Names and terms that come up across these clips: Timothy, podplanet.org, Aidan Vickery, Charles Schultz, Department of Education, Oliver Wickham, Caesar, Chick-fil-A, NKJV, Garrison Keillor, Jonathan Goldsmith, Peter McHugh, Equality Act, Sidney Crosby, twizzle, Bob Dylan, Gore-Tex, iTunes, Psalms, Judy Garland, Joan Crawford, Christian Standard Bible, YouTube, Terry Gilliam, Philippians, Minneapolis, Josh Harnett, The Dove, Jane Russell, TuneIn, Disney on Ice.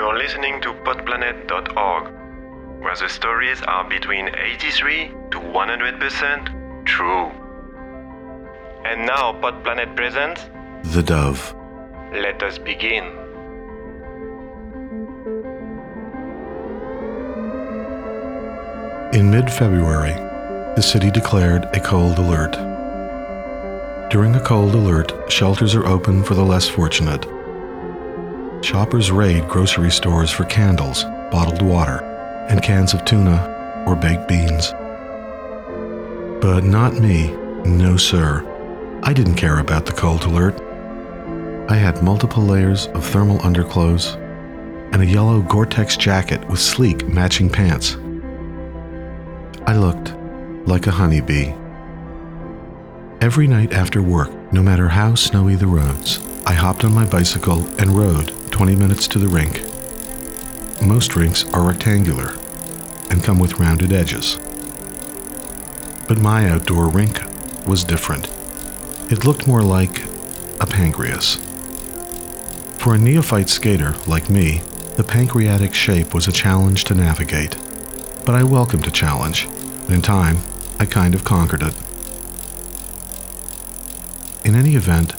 You're listening to podplanet.org, where the stories are between 83 to 100% true. And now PodPlanet presents... The Dove. Let us begin. In mid-February, the city declared a cold alert. During a cold alert, shelters are open for the less fortunate. Shoppers raid grocery stores for candles, bottled water, and cans of tuna or baked beans. But not me, no sir. I didn't care about the cold alert. I had multiple layers of thermal underclothes and a yellow Gore-Tex jacket with sleek matching pants. I looked like a honeybee. Every night after work, no matter how snowy the roads, I hopped on my bicycle and rode 20 minutes to the rink. Most rinks are rectangular and come with rounded edges. But my outdoor rink was different. It looked more like a pancreas. For a neophyte skater like me, the pancreatic shape was a challenge to navigate. But I welcomed a challenge, and in time, I kind of conquered it. In any event,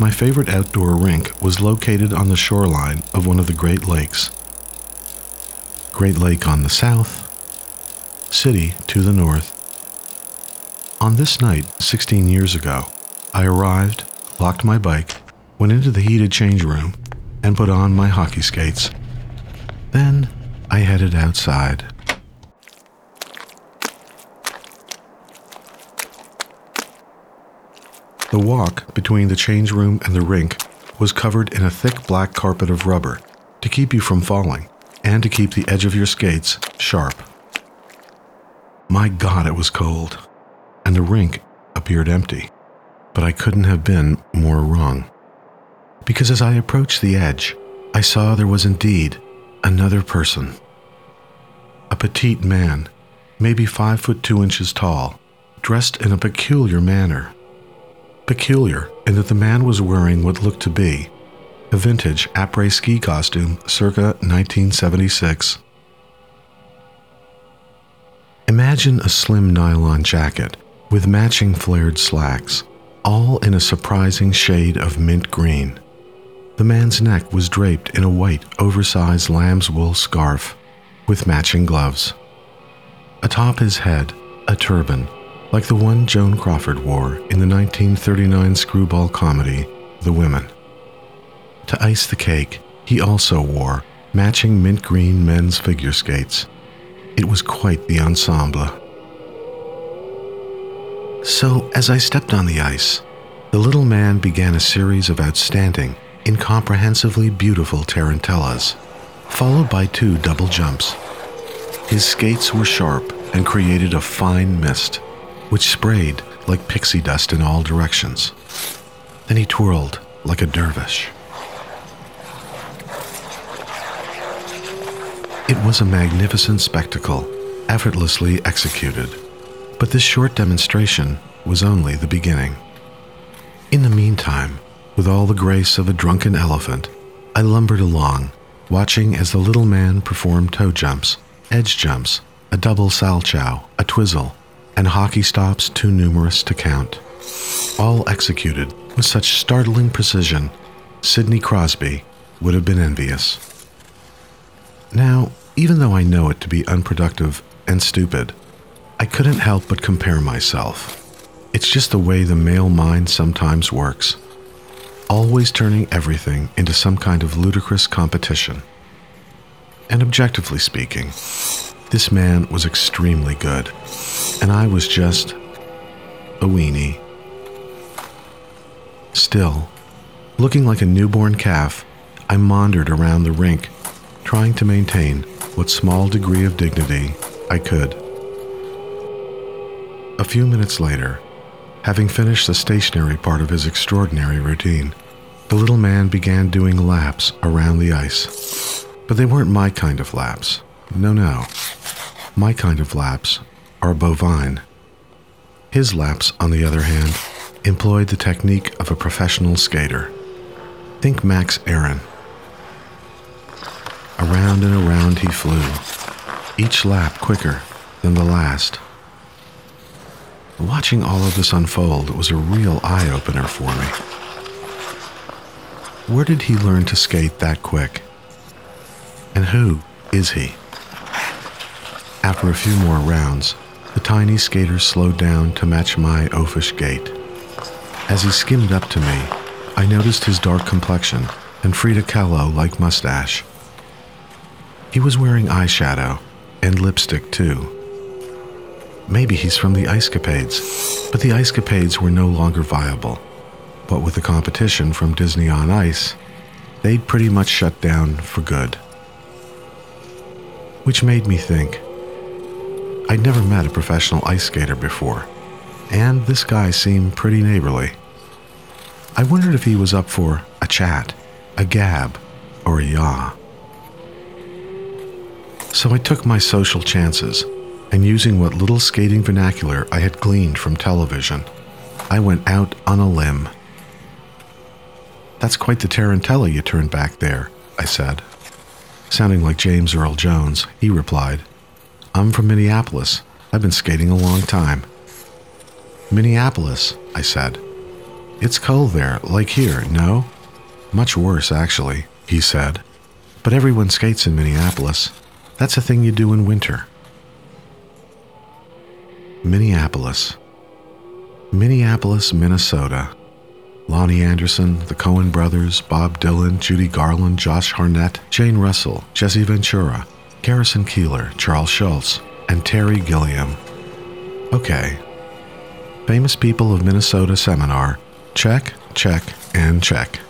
my favorite outdoor rink was located on the shoreline of one of the Great Lakes. Great Lake on the south, city to the north. On this night, 16 years ago, I arrived, locked my bike, went into the heated change room, and put on my hockey skates. Then I headed outside. The walk between the change room and the rink was covered in a thick black carpet of rubber to keep you from falling and to keep the edge of your skates sharp. My God, it was cold, and the rink appeared empty, but I couldn't have been more wrong. Because as I approached the edge, I saw there was indeed another person. A petite man, maybe 5 foot 2 inches tall, dressed in a peculiar manner. Peculiar in that the man was wearing what looked to be a vintage après-ski costume circa 1976. Imagine a slim nylon jacket with matching flared slacks, all in a surprising shade of mint green. The man's neck was draped in a white, oversized lamb's wool scarf with matching gloves. Atop his head, a turban, like the one Joan Crawford wore in the 1939 screwball comedy, The Women. To ice the cake, he also wore matching mint green men's figure skates. It was quite the ensemble. So, as I stepped on the ice, the little man began a series of outstanding, incomprehensibly beautiful tarantellas, followed by 2 double jumps. His skates were sharp and created a fine mist, which sprayed like pixie dust in all directions. Then he twirled like a dervish. It was a magnificent spectacle, effortlessly executed. But this short demonstration was only the beginning. In the meantime, with all the grace of a drunken elephant, I lumbered along, watching as the little man performed toe jumps, edge jumps, a double salchow, a twizzle, and hockey stops too numerous to count. All executed with such startling precision, Sidney Crosby would have been envious. Now, even though I know it to be unproductive and stupid, I couldn't help but compare myself. It's just the way the male mind sometimes works, always turning everything into some kind of ludicrous competition. And objectively speaking, this man was extremely good, and I was just a weenie. Still, looking like a newborn calf, I maundered around the rink, trying to maintain what small degree of dignity I could. A few minutes later, having finished the stationary part of his extraordinary routine, the little man began doing laps around the ice. But they weren't my kind of laps. No. My kind of laps are bovine. His laps, on the other hand, employed the technique of a professional skater. Think Max Aaron. Around and around he flew, each lap quicker than the last. Watching all of this unfold was a real eye-opener for me. Where did he learn to skate that quick? And who is he? After a few more rounds, the tiny skater slowed down to match my oafish gait. As he skimmed up to me, I noticed his dark complexion and Frida Kahlo-like mustache. He was wearing eyeshadow and lipstick, too. Maybe he's from the Ice Capades, but the Ice Capades were no longer viable. But with the competition from Disney on Ice, they'd pretty much shut down for good. Which made me think. I'd never met a professional ice skater before, and this guy seemed pretty neighborly. I wondered if he was up for a chat, a gab, or a yaw. So I took my social chances, and using what little skating vernacular I had gleaned from television, I went out on a limb. "That's quite the tarantella you turned back there," I said. Sounding like James Earl Jones, he replied, "I'm from Minneapolis. I've been skating a long time." "Minneapolis," I said. "It's cold there, like here, no?" "Much worse, actually," he said. "But everyone skates in Minneapolis. That's a thing you do in winter." Minneapolis. Minneapolis, Minnesota. Lonnie Anderson, the Coen brothers, Bob Dylan, Judy Garland, Josh Harnett, Jane Russell, Jesse Ventura, Garrison Keillor, Charles Schultz, and Terry Gilliam. Okay. Famous People of Minnesota Seminar. Check, check, and check.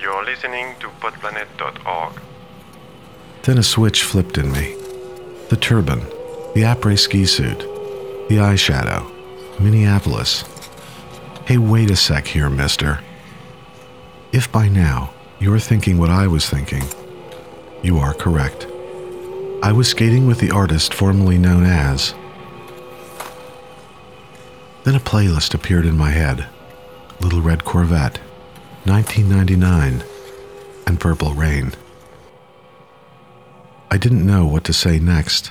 You're listening to podplanet.org. Then a switch flipped in me. The turban, the après-ski suit, the eyeshadow, Minneapolis. Hey, wait a sec here, mister. If by now you're thinking what I was thinking, you are correct. I was skating with the artist formerly known as. Then a playlist appeared in my head. Little Red Corvette, 1999, and Purple Rain. I didn't know what to say next,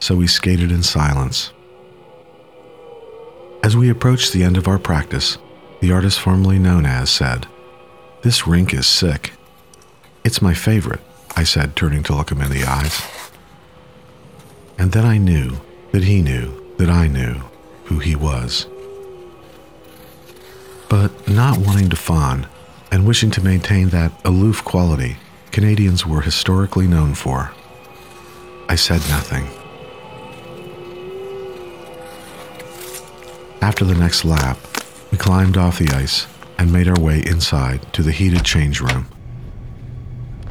so we skated in silence. As we approached the end of our practice, the artist formerly known as said, "This rink is sick." "It's my favorite," I said, turning to look him in the eyes. And then I knew that he knew that I knew who he was. But not wanting to fawn and wishing to maintain that aloof quality Canadians were historically known for, I said nothing. After the next lap, we climbed off the ice and made our way inside to the heated change room.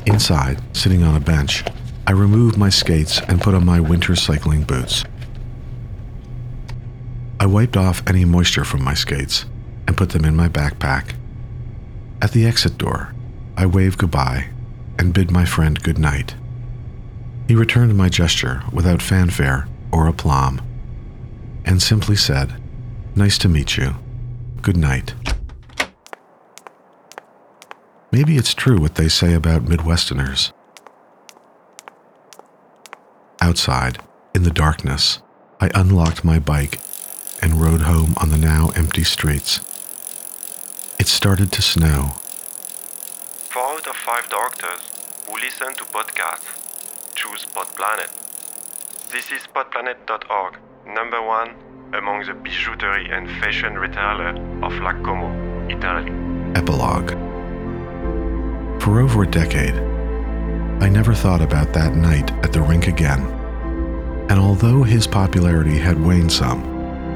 Inside, sitting on a bench, I removed my skates and put on my winter cycling boots. I wiped off any moisture from my skates and put them in my backpack. At the exit door, I waved goodbye and bid my friend good night. He returned my gesture without fanfare or aplomb, and simply said, "Nice to meet you. Good night." Maybe it's true what they say about Midwesterners. Outside, in the darkness, I unlocked my bike and rode home on the now empty streets. It started to snow. 4 out of 5 doctors who listen to podcasts choose PodPlanet. This is podplanet.org, #1 among the bijouterie and fashion retailer of Como, Italy. Epilogue. For over a decade, I never thought about that night at the rink again. And although his popularity had waned some,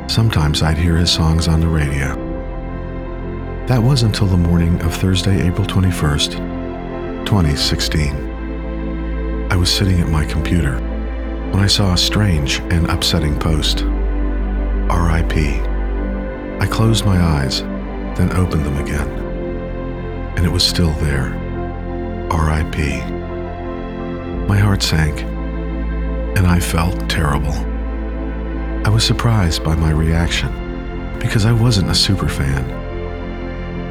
sometimes I'd hear his songs on the radio. That was until the morning of Thursday, April 21st, 2016. I was sitting at my computer when I saw a strange and upsetting post. R.I.P. I closed my eyes, then opened them again, and it was still there. R.I.P. My heart sank, and I felt terrible. I was surprised by my reaction, because I wasn't a superfan,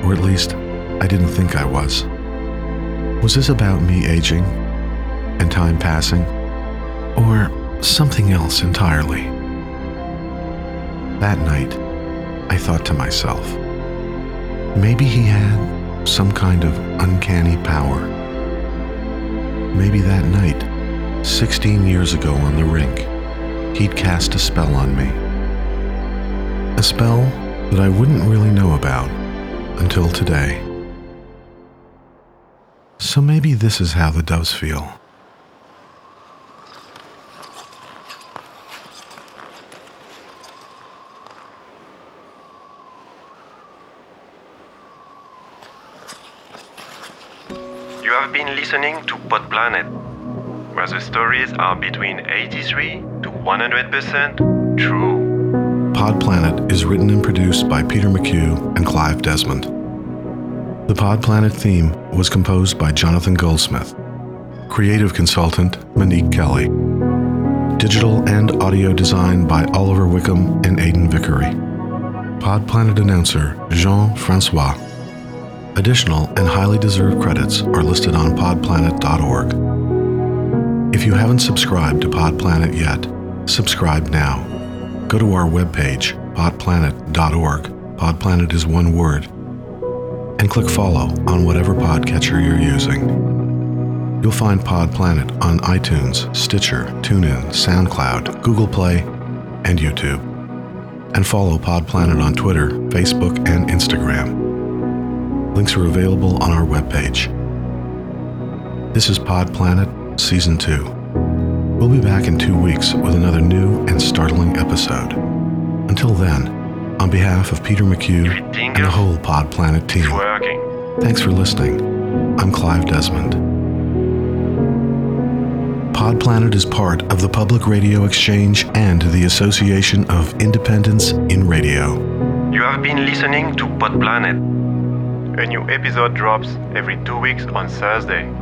or at least I didn't think I was. Was this about me aging and time passing, or something else entirely? That night, I thought to myself, maybe he had some kind of uncanny power. Maybe that night, 16 years ago on the rink, he'd cast a spell on me. A spell that I wouldn't really know about until today. So maybe this is how the doves feel. You have been listening to Pod Planet, where the stories are between 83 to 100% true. Pod Planet is written and produced by Peter McHugh and Clive Desmond. The Pod Planet theme was composed by Jonathan Goldsmith. Creative consultant, Monique Kelly. Digital and audio design by Oliver Wickham and Aidan Vickery. Pod Planet announcer, Jean Francois. Additional and highly deserved credits are listed on podplanet.org. If you haven't subscribed to Pod Planet yet, subscribe now. Go to our webpage, podplanet.org. Podplanet is one word. And click follow on whatever podcatcher you're using. You'll find Pod Planet on iTunes, Stitcher, TuneIn, SoundCloud, Google Play, and YouTube. And follow Pod Planet on Twitter, Facebook, and Instagram. Links are available on our webpage. This is Pod Planet Season 2. We'll be back in 2 weeks with another new and startling episode. Until then, on behalf of Peter McHugh and the whole Pod Planet team, thanks for listening. I'm Clive Desmond. Pod Planet is part of the Public Radio Exchange and the Association of Independents in Radio. You have been listening to Pod Planet. A new episode drops every 2 weeks on Thursday.